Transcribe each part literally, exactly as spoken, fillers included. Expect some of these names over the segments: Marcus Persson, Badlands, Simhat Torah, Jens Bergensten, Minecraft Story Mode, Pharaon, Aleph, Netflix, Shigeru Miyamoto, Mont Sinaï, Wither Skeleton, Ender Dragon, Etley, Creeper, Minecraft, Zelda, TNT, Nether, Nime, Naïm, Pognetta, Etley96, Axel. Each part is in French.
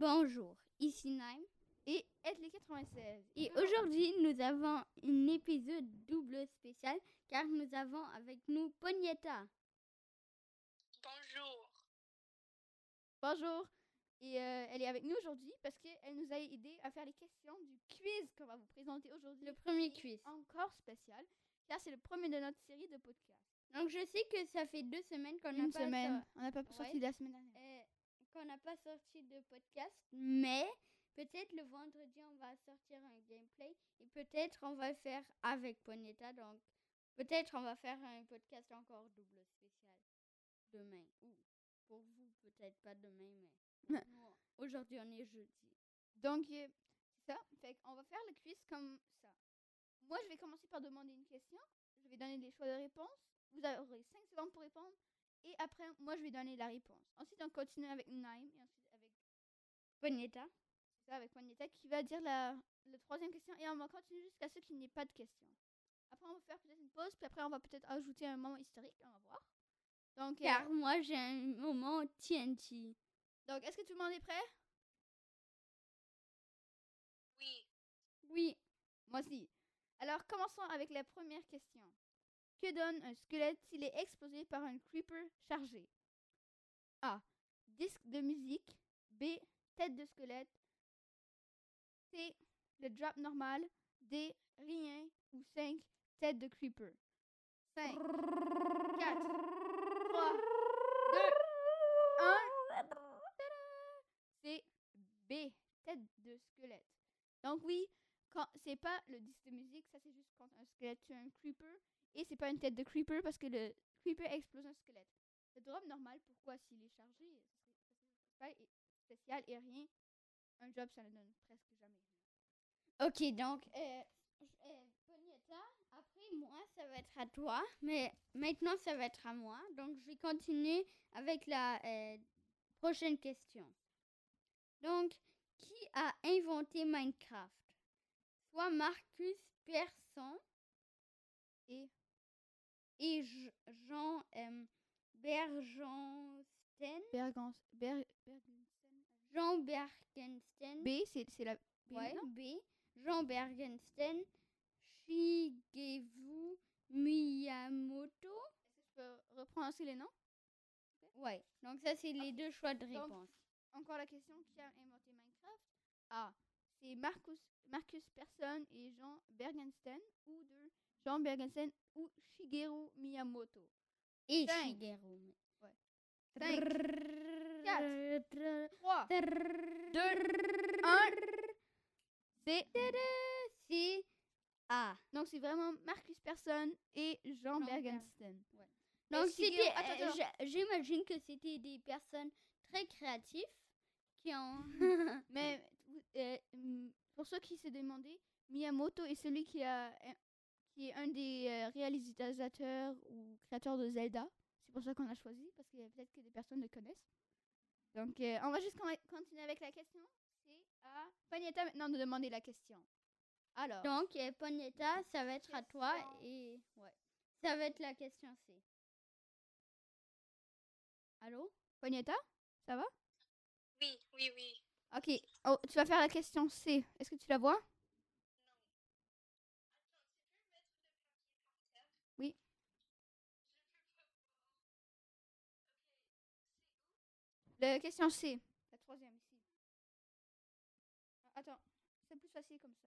Bonjour, ici Nime et Etley quatre-vingt-seize. Et aujourd'hui, nous avons un épisode double spécial car nous avons avec nous Pognetta. Bonjour. Bonjour. Et euh, elle est avec nous aujourd'hui parce qu'elle nous a aidé à faire les questions du quiz qu'on va vous présenter aujourd'hui. Le premier quiz. Encore spécial car c'est le premier de notre série de podcasts. Donc je sais que ça fait deux semaines qu'on n'a pas semaine. Sur... On n'a pas sorti ouais. la semaine dernière. Euh, qu'on n'a pas sorti de podcast, mais peut-être le vendredi, on va sortir un gameplay et peut-être on va faire avec Pognetta, donc peut-être on va faire un podcast encore double spécial demain, ou pour vous, peut-être pas demain, mais bon, aujourd'hui, on est jeudi. Donc, c'est ça, fait qu'on va faire le quiz comme ça. Moi, je vais commencer par demander une question, je vais donner des choix de réponse, vous aurez cinq secondes pour répondre. Et après, moi, je vais donner la réponse. Ensuite, on continue avec Naïm et ensuite avec Pognetta. C'est ça, avec Pognetta qui va dire la, la troisième question. Et on va continuer jusqu'à ce qu'il n'y ait pas de questions. Après, on va faire peut-être une pause. Puis après, on va peut-être ajouter un moment historique. On va voir. Donc, Car euh, moi, j'ai un moment T N T. Donc, est-ce que tout le monde est prêt? Oui. Oui, moi aussi. Alors, commençons avec la première question. Que donne un squelette s'il est explosé par un creeper chargé? A. Disque de musique. B. Tête de squelette. C. Le drop normal. D. Rien. Ou cinq. Tête de creeper. cinq, quatre, trois, deux, un. C'est B. Tête de squelette. Donc oui, quand c'est pas le disque de musique, ça c'est juste quand un squelette tue un creeper. Et c'est pas une tête de creeper parce que le creeper explose un squelette. Le drop normal, pourquoi s'il est chargé, c'est spécial et rien. Un drop, ça ne donne presque jamais. Ok, donc, euh, euh, Pognetta, après moi, ça va être à toi. Mais maintenant, ça va être à moi. Donc, je vais continuer avec la euh, prochaine question. Donc, qui a inventé Minecraft? Soit Marcus Persson et... Et Jens euh, Bergensten. Bergans, Ber, Bergensten. Jens Bergensten. B, c'est, c'est la... B, ouais, B. Jens Bergensten. Shigeru Miyamoto. Est-ce que je peux reprendre aussi les noms? Ouais. Donc ça, c'est okay. Les deux choix de réponse. Donc, encore la question, qui a inventé Minecraft? A, c'est Marcus, Marcus Persson et Jens Bergensten. Ou deux, Jens Bergensten ou Shigeru Miyamoto. Et cinq. Shigeru. Ouais. cinq, quatre, trois, deux, un. C'est... C'est... A. Donc, c'est vraiment Marcus Persson et Jens, Jens Bergensten. Ouais. Donc, Shigeru, c'était... Attends, euh, attends. J'imagine que c'était des personnes très créatives qui ont... Mais, euh, pour ceux qui se demandaient, Miyamoto est celui qui a... qui est un des euh, réalisateurs ou créateurs de Zelda. C'est pour ça qu'on l'a choisi, parce que peut-être que des personnes le connaissent. Donc, euh, on va juste con- continuer avec la question. C'est à Pognetta maintenant de demander la question. Alors. Donc, euh, Pognetta, ça va être question. À toi et... Ouais. Ça va être la question C. Allô? Pognetta? Ça va? Oui, oui, oui. Ok. Oh, tu vas faire la question C. Est-ce que tu la vois? La question C. La troisième ici. Attends, c'est plus facile comme ça.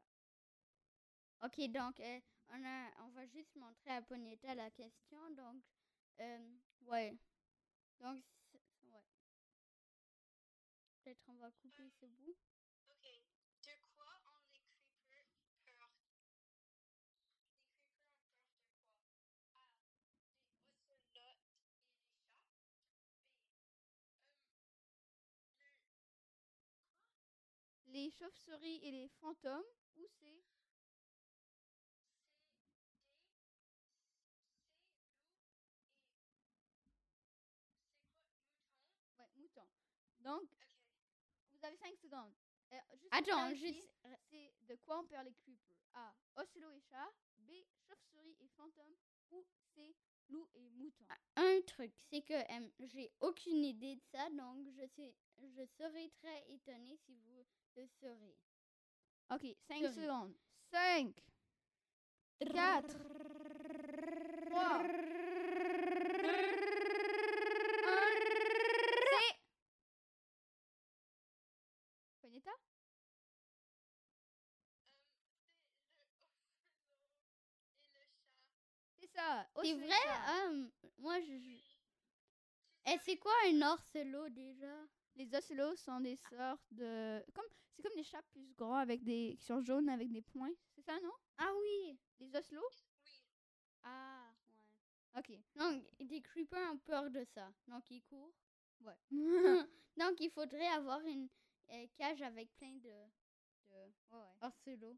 Ok, donc euh, on a, on va juste montrer à Pognetta la question. Donc, euh, ouais. Donc, ouais. Peut-être on va couper ce bout. Ok. De quoi ont les creepers peur? Les creepers ont peur de quoi? Ah, des ocelots et des chats. Les chauves-souris et les fantômes, où c'est? C'est... C'est... Ouais, mouton. Donc, okay. Vous avez cinq secondes. Euh, juste Attends, juste... C'est de quoi on perd les creepers? A. Ocelot et chat. B. Chauve-souris et fantômes. Ou C. loup et mouton. Un truc, c'est que euh, j'ai aucune idée de ça, donc je, sais, je serai très étonnée si vous le serez. Ok, cinq secondes. cinq, quatre, trois, ça, c'est vrai, euh, moi je... Et c'est quoi un orcelot déjà? Les orcelots sont des sortes de... Comme... C'est comme des chats plus grands avec des... qui sont jaunes avec des points, c'est ça, non? Ah oui! Des orcelots? Oui. Ah, ouais. Ok. Donc, des creepers ont peur de ça. Donc, ils courent. Ouais. Donc, il faudrait avoir une euh, cage avec plein de... de... Ouais, ouais. Orcelots.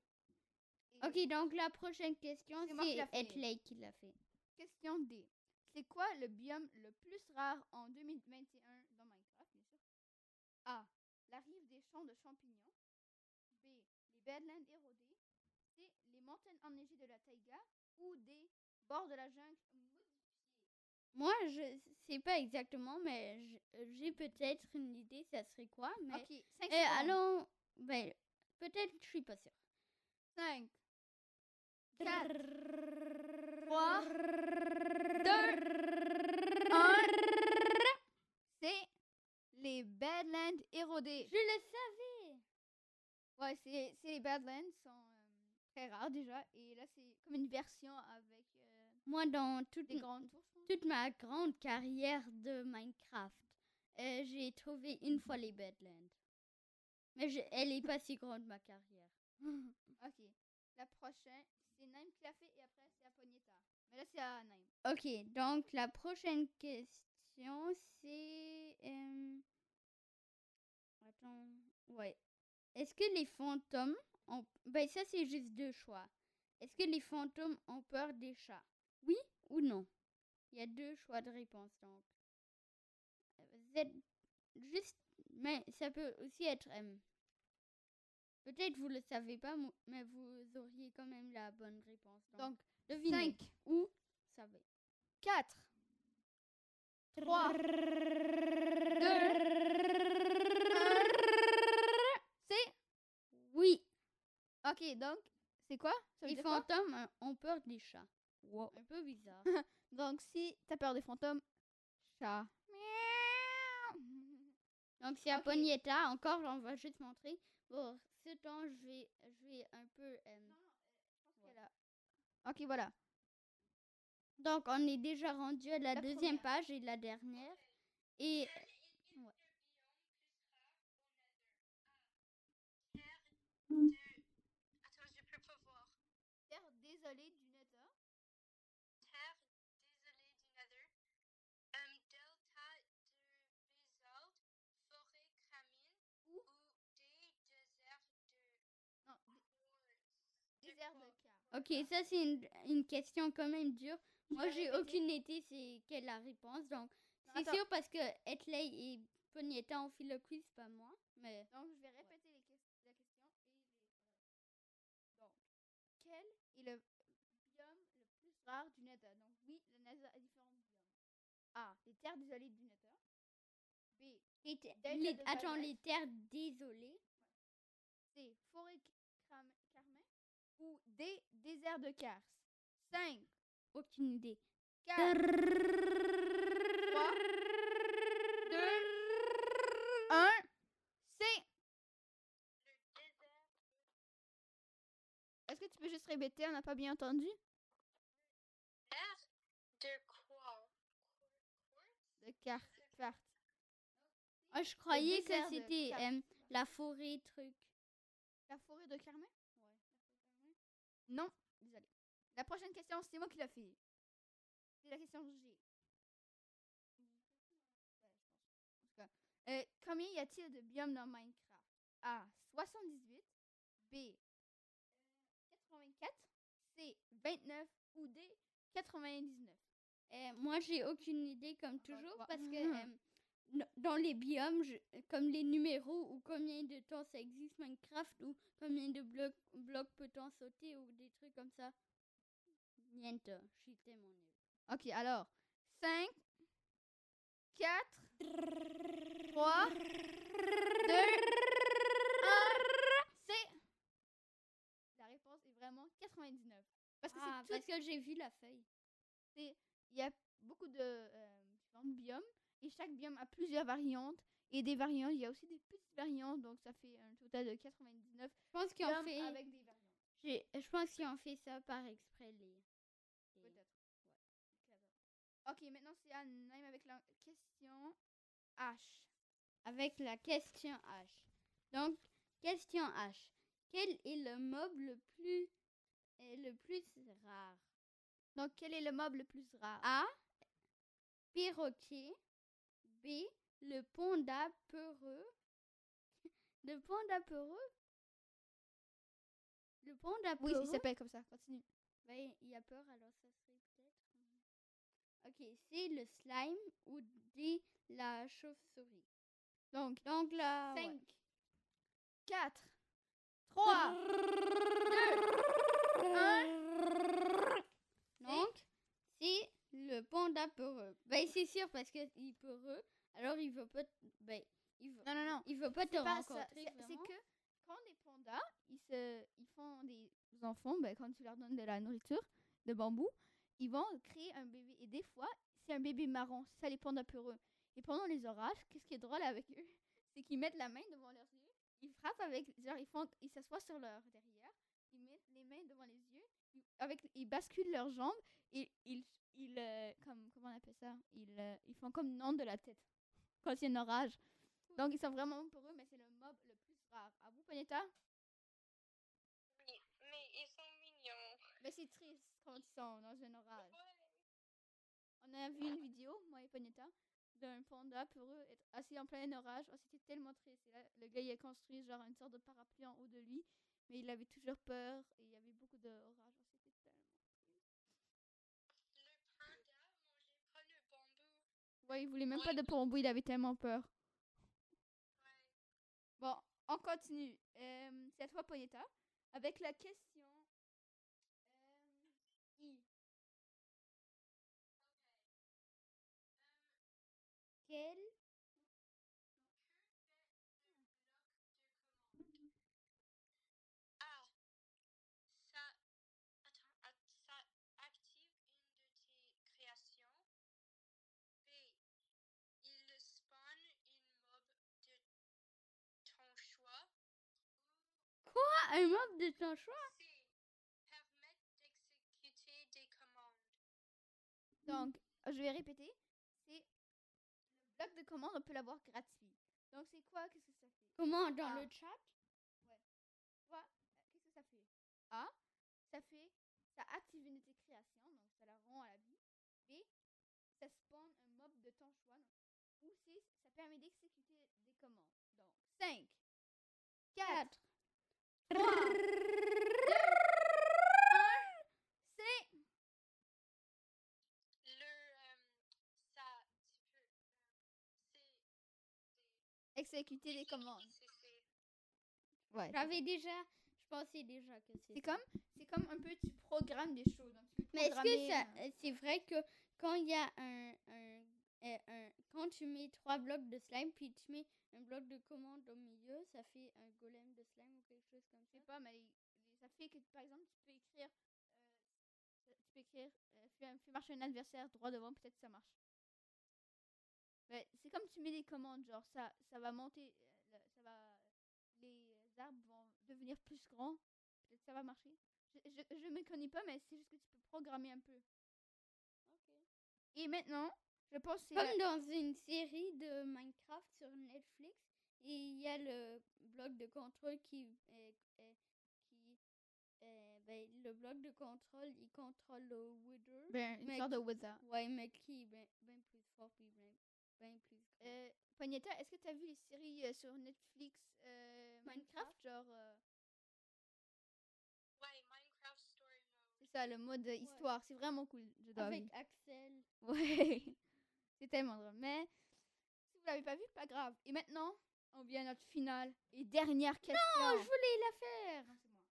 Ok, donc la prochaine question, c'est, c'est Etley qui l'a fait. Question D. C'est quoi le biome le plus rare en deux mille vingt et un dans Minecraft, bien sûr? A. La rive des champs de champignons. B. Les Badlands érodés. C. Les montagnes enneigées de la taïga. Ou D. Bord de la jungle modifiée. Moi, je sais pas exactement, mais je, j'ai peut-être une idée, ça serait quoi? Mais ok, cinq euh, allons, ben, peut-être, je suis pas sûre. cinq, quatre, trois, deux, un. C'est les Badlands érodés. Je le savais. Ouais, c'est, c'est les Badlands sont euh, très rares déjà. Et là, c'est comme une version avec... Euh, Moi, dans toute, les grandes tours, toute ma grande carrière de Minecraft, euh, j'ai trouvé une fois les Badlands. Mais je, elle est pas si grande, ma carrière. Ok, la prochaine, c'est Naïm qui l'a fait et après c'est à Pognetta. Mais là c'est à Naïm. Ok, donc la prochaine question c'est... Euh... Attends, ouais. Est-ce que les fantômes ont... Ben ça c'est juste deux choix. Est-ce que les fantômes ont peur des chats? Oui ou non? Il y a deux choix de réponse donc. Vous êtes juste... Mais ça peut aussi être... Euh... Peut-être vous le savez pas, mais vous auriez quand même la bonne réponse. Donc, donc devinez. cinq ou savez. quatre, trois, deux, un. C'est oui. Ok, donc, c'est quoi? Ça les fantômes ont peur des chats. Wow. Un peu bizarre. Donc, si t'as peur des fantômes, chat. Donc, c'est à okay. Pognetta. Encore, on va juste montrer. Bon. Ce temps, je vais, je vais un peu... Euh, non, je pense voilà. Ok, voilà. Donc, on est déjà rendu à la, la deuxième première. Page et la dernière. Et... Euh, ouais. Attends, je peux pas voir. Terre désolée du Nether. Terre désolée du Nether. Um, delta du Basalt. Forêt cramine. Ou... Ok, ça c'est une, une question quand même dure. Moi j'ai aucune idée c'est quelle la réponse. Donc non, c'est attends. Sûr parce que Etley et Pognetta ont fait le quiz, pas moi. Mais donc je vais répéter ouais. les que- la question et les donc quel est le biome le plus rare du Nether? Donc oui, le Nether a différents biomes. A. Les terres désolées du Nether. B. Les te- les, attends, les terres désolées. Ouais. C. Forêt cram- carmen. Ou D, désert de Kars. cinq, aucune idée. quatre, trois, deux, un, c'est... Le désert. Est-ce que tu peux juste répéter, on n'a pas bien entendu? Désert de quoi? De Kars. Ah, je croyais que c'était euh, la forêt truc. La forêt de Carmen? Non, désolé. La prochaine question, c'est moi qui l'a fait. C'est la question G. Euh, combien y a-t-il de biomes dans Minecraft? A. soixante-dix-huit. B. quatre-vingt-quatre. C. vingt-neuf. Ou D. quatre-vingt-dix-neuf. Euh, moi, j'ai aucune idée, comme toujours, parce que euh, dans les biomes, je, comme les numéros ou combien de temps ça existe Minecraft ou combien de blocs bloc peut-on sauter ou des trucs comme ça? Niente, je suis tellement nulle. Ok, alors, cinq, quatre, trois, deux, un, c'est... La réponse est vraiment quatre-vingt-dix-neuf. Parce que ah, c'est parce tout... que j'ai vu la feuille. C'est... Il y a beaucoup de euh, différents biomes, et chaque biome a plusieurs variantes. Et des variantes, il y a aussi des petites variantes, donc ça fait un total de quatre-vingt-dix-neuf. Je pense qu'ils ont fait... Avec des variantes. J'ai... Je pense qu'ils ont fait ça par exprès, les... Ok, maintenant c'est à Naïm avec la question H. Avec la question H. Donc, question H. Quel est le mob le plus, le plus rare? Donc, quel est le mob le plus rare? A. Perroquet. B. Le panda peureux. Le panda peureux? Le panda peureux? Oui, il s'appelle comme ça. Continue. Ben, il a peur, alors ça serait... Ok, c'est le slime ou D, la chauve-souris. Donc, donc là... cinq, ouais. quatre, trois, deux, un... Donc, c'est le panda peureux. Ben, c'est sûr, parce qu'il est peureux, alors il veut pas... T- ben, il veut, non, non, non. Il veut pas te pas rencontrer, ça, c'est, c'est que quand les pandas, ils, se, ils font des enfants, ben, quand tu leur donnes de la nourriture, de bambou, ils vont créer un bébé. Et des fois, c'est un bébé marron. Ça, les pandas peureux. Et pendant les orages, qu'est-ce qui est drôle avec eux? C'est qu'ils mettent la main devant leurs yeux. Ils frappent avec... Genre, ils, font, ils s'assoient sur leur derrière. Ils mettent les mains devant les yeux. Ils, avec, ils basculent leurs jambes. Et ils... ils euh, comme, comment on appelle ça? Ils, euh, ils font comme non de la tête. Quand c'est un orage. Oui. Donc, ils sont vraiment peureux, mais c'est le mob le plus rare. À vous, Pognetta? Oui, mais ils sont mignons. Mais c'est triste. Quand ils sont dans un orage. On a vu une vidéo, moi et Pognetta, d'un panda peureux être assis en plein orage. Oh, c'était tellement triste. Là, le gars, il a construit genre une sorte de parapluie en haut de lui, mais il avait toujours peur et il y avait beaucoup d'orages. Oh, c'était tellement triste. Le panda mangeait pas le bambou. Ouais, il voulait même ouais. pas de bambou, il avait tellement peur. Ouais. Bon, on continue. Euh, c'est à toi, Pognetta, avec la question. Quel Ah, ça, attends, ça active une de tes créations. B, il spawn une mob de ton choix. Quoi? Un mob de ton choix? C, permet d'exécuter des commandes. Donc, je vais répéter. Bloc de commande, on peut l'avoir gratuit. Donc, c'est quoi? Qu'est-ce que ça fait? Comment? Dans ah. le chat? Ouais. Quoi? Qu'est-ce que ça fait? A. Ça fait... Ça active une de tes créations, donc ça la rend à la vie. B. Ça spawn un mob de ton choix. Ou C. Ça permet d'exécuter des commandes. Donc, cinq, quatre, trois, deux, un. C'est... Exécuter les commandes. Ouais. J'avais déjà, je pensais déjà que c'est. C'est comme, c'est comme un peu tu programmes des choses. Donc tu peux programmer. Mais est-ce que ça, c'est vrai que quand il y a un, un, un, un, quand tu mets trois blocs de slime puis tu mets un bloc de commande au milieu, ça fait un golem de slime ou quelque chose comme ça. Je sais pas, mais ça fait que par exemple tu peux écrire, euh, tu peux écrire, euh, fais, fais marcher un adversaire droit devant, peut-être ça marche. Ouais, c'est comme tu mets des commandes, genre ça, ça va monter, euh, ça va, les arbres vont devenir plus grands, peut-être ça va marcher. Je ne me connais pas, mais c'est juste que tu peux programmer un peu. Okay. Et maintenant, je pense que c'est... Comme la... dans une série de Minecraft sur Netflix, et il y a le bloc de contrôle qui... Euh, euh, qui euh, ben, le bloc de contrôle, il contrôle le Wither. Ben, une sorte de Wither. Ouais, mais qui ben, ben plus fort, puis ben... Ben plus. Euh, Pognetta, est-ce que tu as vu les séries euh, sur Netflix euh, Minecraft, Minecraft genre euh... Ouais, Minecraft Story Mode. C'est ça, le mode ouais. histoire, c'est vraiment cool. Je dois Avec avoir. Axel. Ouais, c'est tellement drôle. Mais si vous l'avez pas vu, pas grave. Et maintenant, on vient à notre finale et dernière question. Non, je voulais la faire. Non, c'est moi.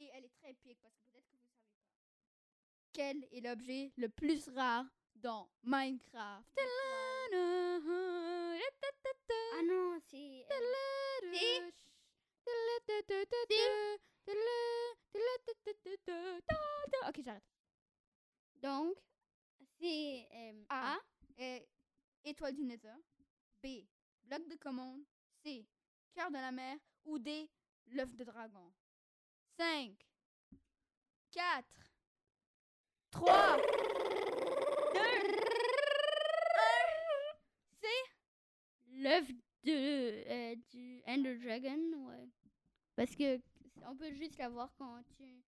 Et elle est très épique parce que peut-être que vous savez pas. quel est l'objet le plus rare dans Minecraft? Ah non, c'est... c'est... Ok, j'arrête. Donc, c'est euh, A, euh, étoile du Nether, B, bloc de commande, C, cœur de la mer, ou D, l'œuf de dragon. cinq, quatre, trois, deux, un, C, l'œuf de, euh, du Ender Dragon, ouais. Parce que on peut juste l'avoir quand tu...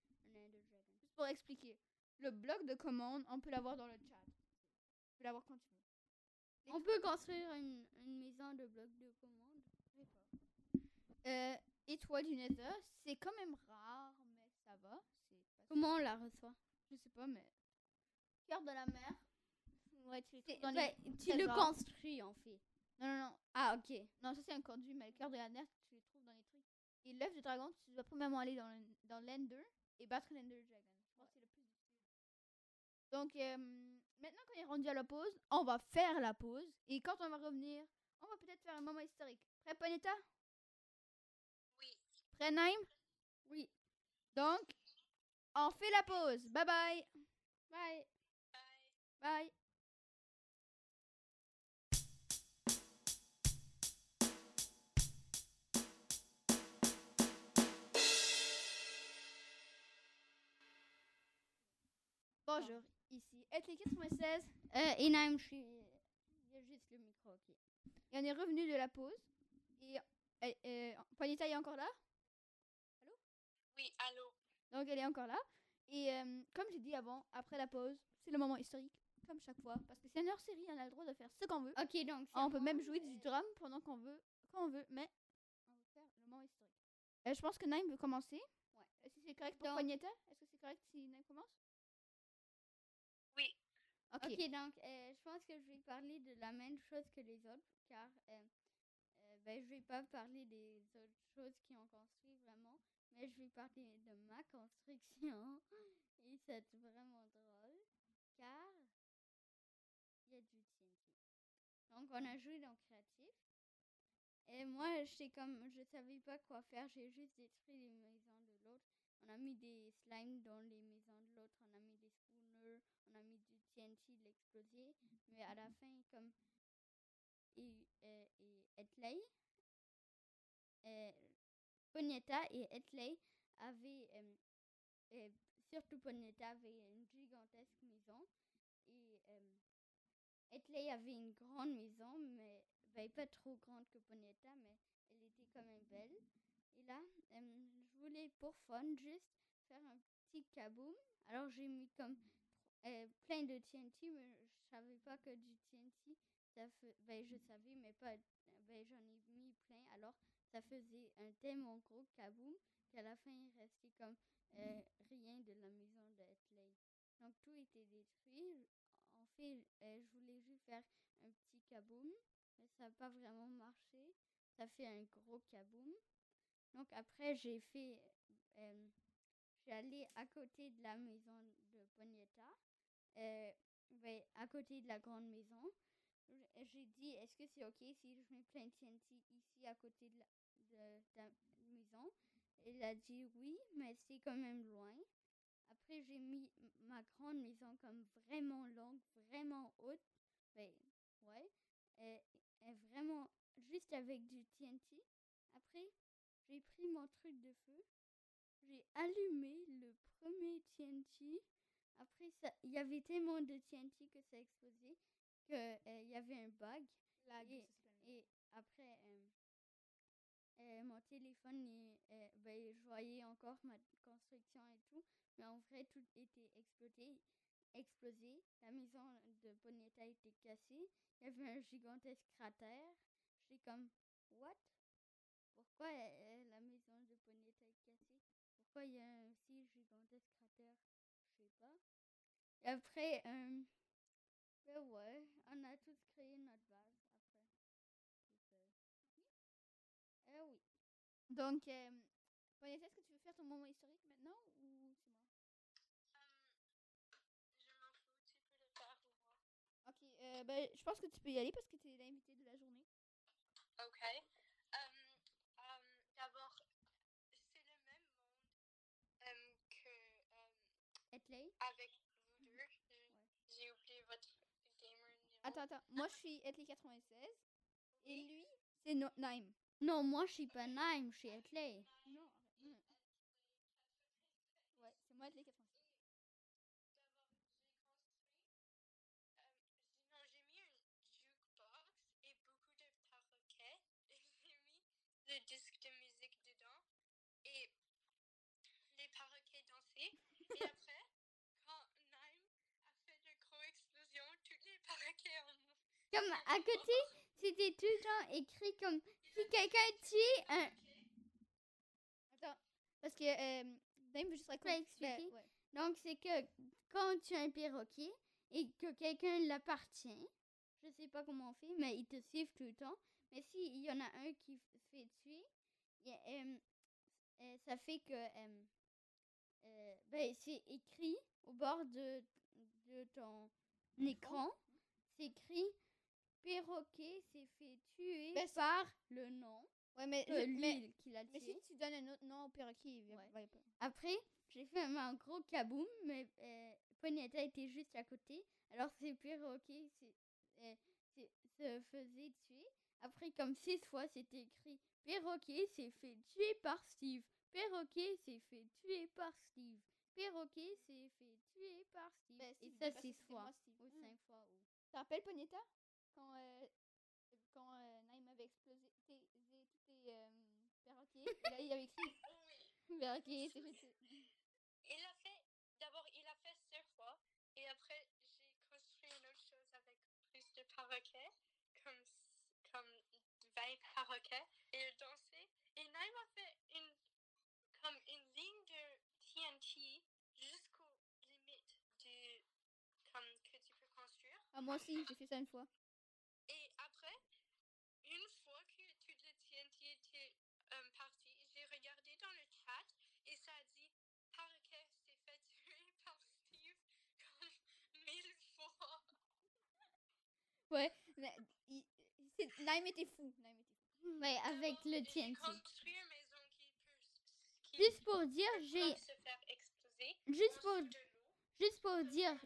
Juste pour expliquer, le bloc de commande, on peut l'avoir dans le chat. On peut l'avoir quand tu veux. On peut construire une, une maison de blocs de commande. Euh, étoile du Nether, c'est quand même rare, mais ça va. C'est Comment on la reçoit? Je sais pas, mais... Cœur de la mer. Ouais, tu, les dans ouais, les... tu le genre. construis, en fait. Non, non, non. Ah, ok. Non, ça, c'est un conduit, mais le cœur de la mer, tu le trouves dans les trucs. Et l'œuf du dragon, tu dois premièrement aller dans, le, dans l'Ender et battre l'Ender Dragon. Je pense que c'est le plus difficile. Donc, euh, maintenant qu'on est rendu à la pause, on va faire la pause. Et quand on va revenir, on va peut-être faire un moment historique. Prêt, Pognetta? Oui. Prêt, Naïm? Oui. Donc, on fait la pause. Bye bye. Bye. Bye. Bye. Bonjour, ici Etley quatre-vingt-seize. Euh, et Nime, je suis... Il y a juste le micro, ok. Et on est revenu de la pause. Et... Euh, euh, Pognetta est encore là? Allô? Oui, allô. Donc, elle est encore là. Et euh, comme j'ai dit avant, après la pause, c'est le moment historique, comme chaque fois. Parce que c'est une hors-série, on a le droit de faire ce qu'on veut. Ok, donc... On peut même jouer du drum pendant qu'on veut, quand on veut, mais... On veut faire le moment historique. Euh, je pense que Nime veut commencer. Ouais. Est-ce que c'est correct pour Pognetta? Est-ce que c'est correct si Nime commence? Ok, okay, donc euh, je pense que je vais parler de la même chose que les autres, car euh, euh, ben, je vais pas parler des autres choses qui ont construit vraiment, mais je vais parler de ma construction, et c'est vraiment drôle, car il y a du T N T. Donc on a joué dans Créatif, et moi j'étais comme, je savais pas quoi faire, j'ai juste détruit les maisons de l'autre, on a mis des slimes dans les maisons de l'autre, on a mis des spawners, on a mis du T N T de l'exploser, mais à la fin, comme et, euh, et Etley, euh, Pognetta et Etley avaient, euh, euh, surtout Pognetta avait une gigantesque maison, et euh, Etley avait une grande maison, mais ben, pas trop grande que Pognetta, mais elle était quand même belle. Et là, euh, je voulais pour fun juste faire un petit kaboom, alors j'ai mis comme... Euh, plein de T N T, mais je savais pas que du T N T, ça fe... ben, je savais, mais pas, ben, j'en ai mis plein, alors ça faisait un tellement gros kaboum, qu'à la fin, il restait comme euh, rien de la maison d'Etley. Donc, tout était détruit. En fait, euh, je voulais juste faire un petit kaboum, mais ça n'a pas vraiment marché. Ça fait un gros kaboum. Donc, après, j'ai fait... Euh, j'ai allé à côté de la maison de Pognetta. Euh, ben, à côté de la grande maison, j'ai dit est-ce que c'est ok si je mets plein de T N T ici à côté de la, de, de la maison. Elle a dit oui, mais c'est quand même loin. Après j'ai mis ma grande maison comme vraiment longue, vraiment haute, ben, ouais, et, et vraiment juste avec du T N T. Après j'ai pris mon truc de feu, j'ai allumé le premier T N T. Après, il y avait tellement de T N T que ça explosait qu'il euh, y avait un bug. Lag, et, et après, euh, euh, mon téléphone, et, euh, ben, je voyais encore ma construction et tout. Mais en vrai, tout était explosé. explosé. La maison de Pognetta était cassée. Il y avait un gigantesque cratère. J'étais comme, what? Pourquoi euh, la maison de Pognetta est cassée? Pourquoi il y a un si gigantesque cratère? Et après, euh, ben ouais, on a tous créé notre base après. Euh, euh, oui. Donc, euh, Pognetta, est-ce que tu veux faire ton moment historique maintenant ou c'est moi? Euh, bah, je pense que tu peux y aller parce que t'es l'invité de la journée. Ok. Um, um, d'abord, c'est le même monde um, que um, Etley. Avec vous deux. Ouais. J'ai oublié votre gamer numéro. Attends, attends. Moi, je suis Etley quatre-vingt-seize. Et lui, c'est no- Naïm. Non, moi, je suis pas Naïm, je suis Etley. Non, mm. Ouais, c'est moi Etley quatre-vingt-seize. Disque de musique dedans et les perroquets dansaient et après quand Nime a fait de grosses explosions toutes les perroquets en ont comme à côté c'était tout le temps écrit comme si quelqu'un tue un attends parce que euh, Nime veut juste raconter expliquer ouais. Donc c'est que quand tu as un perroquet et que quelqu'un l'appartient je sais pas comment on fait mais ils te suivent tout le temps. Mais si il y en a un qui se fait tuer, y a, euh, euh, ça fait que euh, euh, ben, c'est écrit au bord de, de ton écran. écran. C'est écrit perroquet s'est fait tuer ben, par le nom. Ouais, mais, euh, lui, mais, qui l'a tué. Mais si tu donnes un autre nom au perroquet, il ouais. va pas. Après, j'ai fait un, un gros kaboum, mais euh, Pognetta était juste à côté. Alors, ces perroquets euh, se faisaient tuer. Après, comme six fois, c'était écrit « Perroquet s'est fait tuer par Steve. Perroquet s'est fait tuer par Steve. Perroquet s'est fait tuer par Steve. Ben, » Et ça, six fois. Ou mmh. cinq fois. Ou... Tu te rappelles, Pognetta, quand, euh, quand euh, Naïm avait explosé tous tes euh, perroquets, là, il avait écrit « Perroquet s'est fait tuer. » Il a fait... D'abord, il a fait cinq fois. Et après, j'ai construit une autre chose avec plus de perroquets. Perroquet et il dansait et Naïm a fait une comme une ligne de T N T jusqu'aux limites du comme que tu peux construire. Ah moi aussi j'ai fait ça une fois. Et après une fois que tout le T N T était euh, parti, j'ai regardé dans le chat et ça a dit Perroquet s'est fait tuer par Steve comme mille fois. Ouais mais il... Naïm était fou. Naïm était fou. Ouais, avec d'abord, le T N T. Juste pour dire, j'ai. Juste pour. Juste pour dire.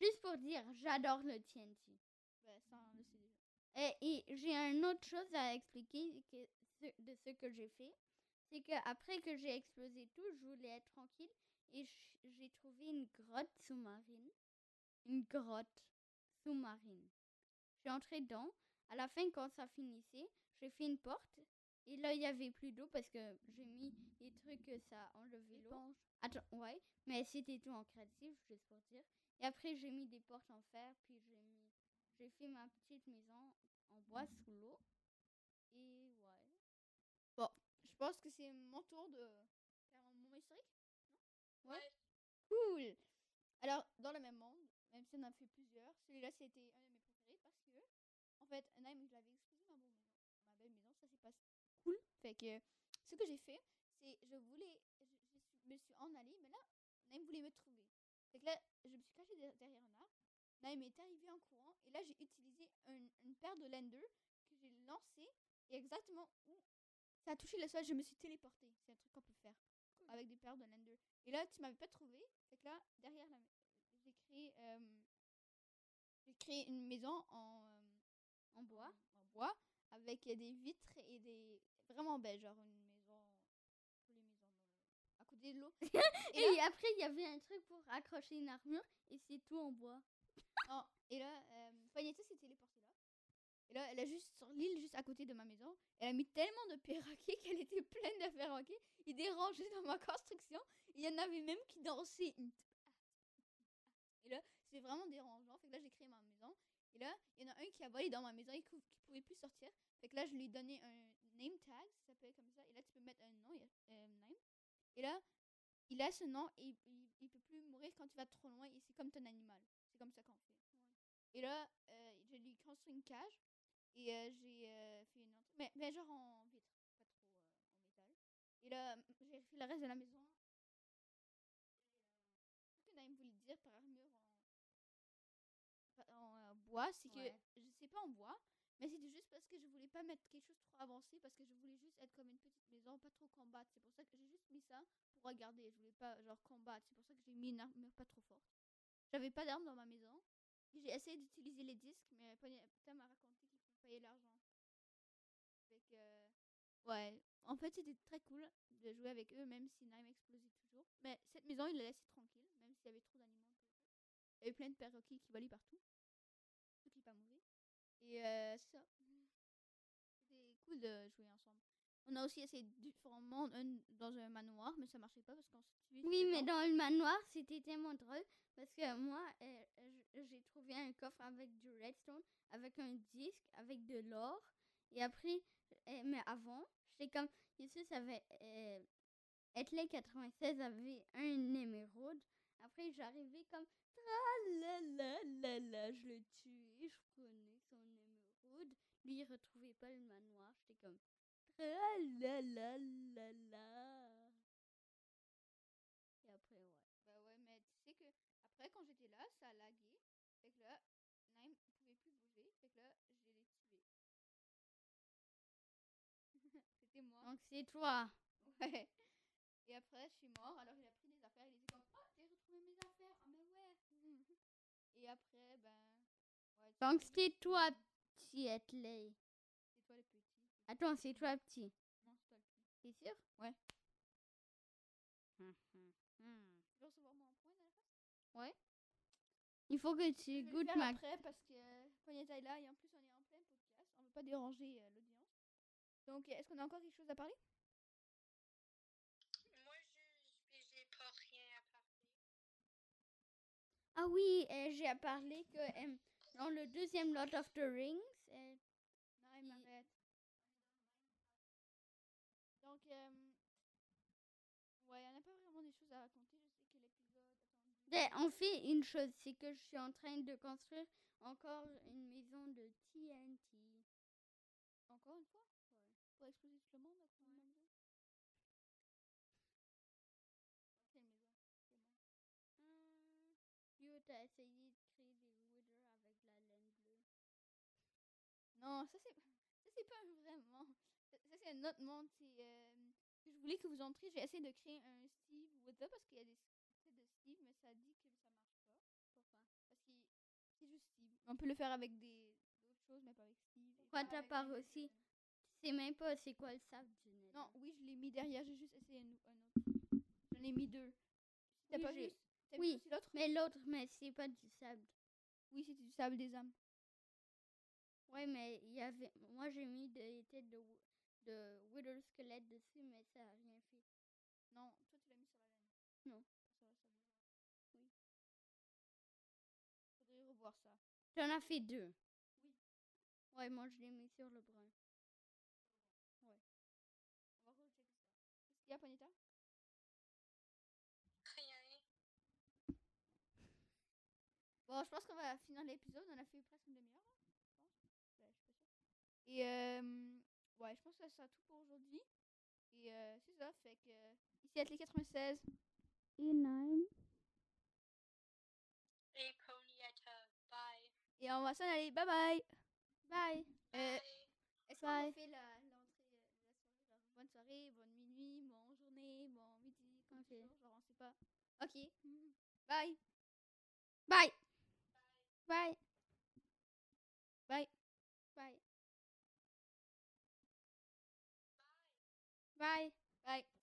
Juste pour dire, j'adore le T N T. Ouais, ça, on le sait déjà. Et, et j'ai une autre chose à expliquer que, de ce que j'ai fait. C'est qu'après que j'ai explosé tout, je voulais être tranquille et j'ai trouvé une grotte sous-marine. Une grotte. Sous-marine. J'ai entré dedans. À la fin, quand ça finissait, j'ai fait une porte. Et là, il n'y avait plus d'eau parce que j'ai mis des trucs que ça enlevait l'eau. Bon. Attends, ouais. Mais c'était tout en créatif, juste pour dire. Et après, j'ai mis des portes en fer. Puis j'ai mis, j'ai fait ma petite maison en bois sous l'eau. Et ouais. Bon, je pense que c'est mon tour de faire un moment historique. Non? Ouais. Cool. Alors, dans le même monde. Même si on a fait plusieurs, celui-là c'était un de mes préférés parce que, en fait, Naïm, je l'avais explosé dans mon maison, ma belle maison, ça c'est pas cool. Fait que ce que j'ai fait, c'est je voulais, je, je me suis en allée, mais là, Naïm voulait me trouver. Fait que là, je me suis cachée derrière un arbre, Naïm est arrivée en courant, et là j'ai utilisé un, une paire de l'Ender que j'ai lancée, et exactement où ça a touché le sol, je me suis téléportée. C'est un truc qu'on peut faire cool. Avec des paires de l'Ender. Et là, tu m'avais pas trouvée, fait que là, derrière la maison. J'ai créé, euh, j'ai créé une maison en, euh, en bois, en bois, avec des vitres et des vraiment belle, genre une maison, les maisons à côté de l'eau. et, et là, après il y avait un truc pour accrocher une armure et c'est tout en bois. oh, et là, euh, Pognetta s'est téléportée là. Et là, elle a juste sur l'île juste à côté de ma maison, elle a mis tellement de perroquets qu'elle était pleine de perroquets. Ils dérangeaient dans ma construction. Il y en avait même qui dansaient. Et là, c'est vraiment dérangeant. Fait que là, j'ai créé ma maison. Et là, il y en a un qui a volé dans ma maison et qui ne pouvait plus sortir. Fait que là, je lui ai donné un name tag, ça s'appelle comme ça. Et là, tu peux mettre un nom, euh, name. Et là, il a ce nom et il ne peut plus mourir quand tu vas trop loin. Et c'est comme ton animal. C'est comme ça qu'on fait. Ouais. Et là, euh, je lui ai construit une cage. Et euh, j'ai euh, fait une entrée. Mais, mais genre en vitre, pas trop euh, en métal. Et là, j'ai fait le reste de la maison. Par armure bois, c'est que ouais. je sais pas en bois, mais c'était juste parce que je voulais pas mettre quelque chose trop avancé, parce que je voulais juste être comme une petite maison, pas trop combattre. C'est pour ça que j'ai juste mis ça pour regarder. Je voulais pas genre combattre. C'est pour ça que j'ai mis une armure pas trop forte. J'avais pas d'armes dans ma maison. J'ai essayé d'utiliser les disques, mais Pognetta m'a raconté qu'il faut payer l'argent. Avec euh... ouais. En fait, c'était très cool de jouer avec eux, même si Nime explosait toujours. Mais cette maison, il la laissait tranquille, même s'il y avait trop d'animaux. Il y avait plein de perroquets qui volaient partout. Tout n'est pas mauvais. Et euh, c'est ça. C'était cool de jouer ensemble. On a aussi essayé différemment dans un manoir, mais ça marchait pas parce qu'on se tuait. Oui, mais dans le manoir, c'était tellement drôle parce que moi, euh, j'ai trouvé un coffre avec du redstone, avec un disque, avec de l'or. Et après, euh, mais avant, j'étais comme, Yusuf avait, euh, Etley quatre-vingt-seize avait un émeraude. Après, j'arrivais comme, tralalala, je le tuais, je prenais son émeraude. Lui, il retrouvait pas le manoir. J'étais comme, ah la la la la. Et après, ouais. Bah ouais, mais tu sais que après, quand j'étais là, ça laguait. Fait que là, Naïm pouvait plus bouger. Fait que là, je l'ai tué. C'était moi. Donc c'est toi. Ouais. Et après, je suis mort. Alors il a pris des affaires. Il était comme, oh, j'ai retrouvé mes affaires. Ah, mais ouais. Et après, ben. Ouais, donc c'était toi, petit Etley. C'est toi le petit. Attends, c'est toi, petit. Non, c'est toi, petit. T'es sûr? Ouais. Mmh, mmh, mmh. Tu veux recevoir mon point, d'ailleurs? Ouais. Il faut que tu goûtes ma... Je vais le faire après, parce que euh, Pognetta est là, et en plus, on est en plein podcast. On ne veut pas déranger euh, l'audience. Donc, est-ce qu'on a encore quelque chose à parler? Moi, je j'ai pas rien à parler. Ah oui, euh, j'ai à parler que euh, dans le deuxième Lord of the Rings... Euh, non, elle m'arrête. Donc, euh, ouais, on n'a pas vraiment des choses à raconter. Je sais que l'épisode attendu... On fait une chose, c'est que je suis en train de construire encore une maison de T N T. Encore une fois? Ouais. Pour exploser tout le monde, après ouais. Même c'est une maison, c'est bon. Hum, Yo, t'as essayé de créer des withers avec la laine bleue. Non, ça c'est, ça, c'est pas vraiment... Ça, c'est un autre monde. C'est, euh, je voulais que vous entriez. J'ai essayé de créer un Steve Wither parce qu'il y a des sets de Steve, mais ça dit que ça marche pas. Pourquoi? Parce que c'est juste Steve. On peut le faire avec des d'autres choses, mais pas avec Steve. Pourquoi t'as pas aussi? Des... Tu sais même pas c'est quoi le sable du Nether. Non, oui, je l'ai mis derrière. J'ai juste essayé un, un autre. J'en ai mis deux. T'as oui, pas juste. T'as oui, aussi l'autre? Mais l'autre, mais c'est pas du sable. Oui, c'est du sable des âmes. Ouais, mais il y avait. Moi, j'ai mis des têtes de. de Wither Skeleton dessus, mais ça a rien fait. Non, toi tu l'as mis sur la laine. Non. Ça, ça bouge. Oui. Faudrait revoir ça. Tu en as fait deux. Oui. Ouais, moi je l'ai mis sur le brun. Ouais. On va rechecker ça. Qu'est-ce qu'il y a, Pognetta? Rien. Bon, je pense qu'on va finir l'épisode. On a fait presque une demi-heure, hein, je pense. Ouais, je suis pas sûre. Et euh... ouais, je pense que ça sera tout pour aujourd'hui. Et euh, c'est ça, fait que... Euh, ici, Etley quatre-vingt-seize. Et Nime. Et Pognetta, bye. Et on va s'en aller, bye bye. Bye. Euh, est-ce bye. qu'on fait la, l'entrée, la soirée, genre bonne soirée, bonne minuit, bonne journée, bon midi, quand okay. genre, genre on sait pas. Ok. Mm-hmm. Bye. Bye. Bye. Bye. Bye. Bye. Bye. Bye.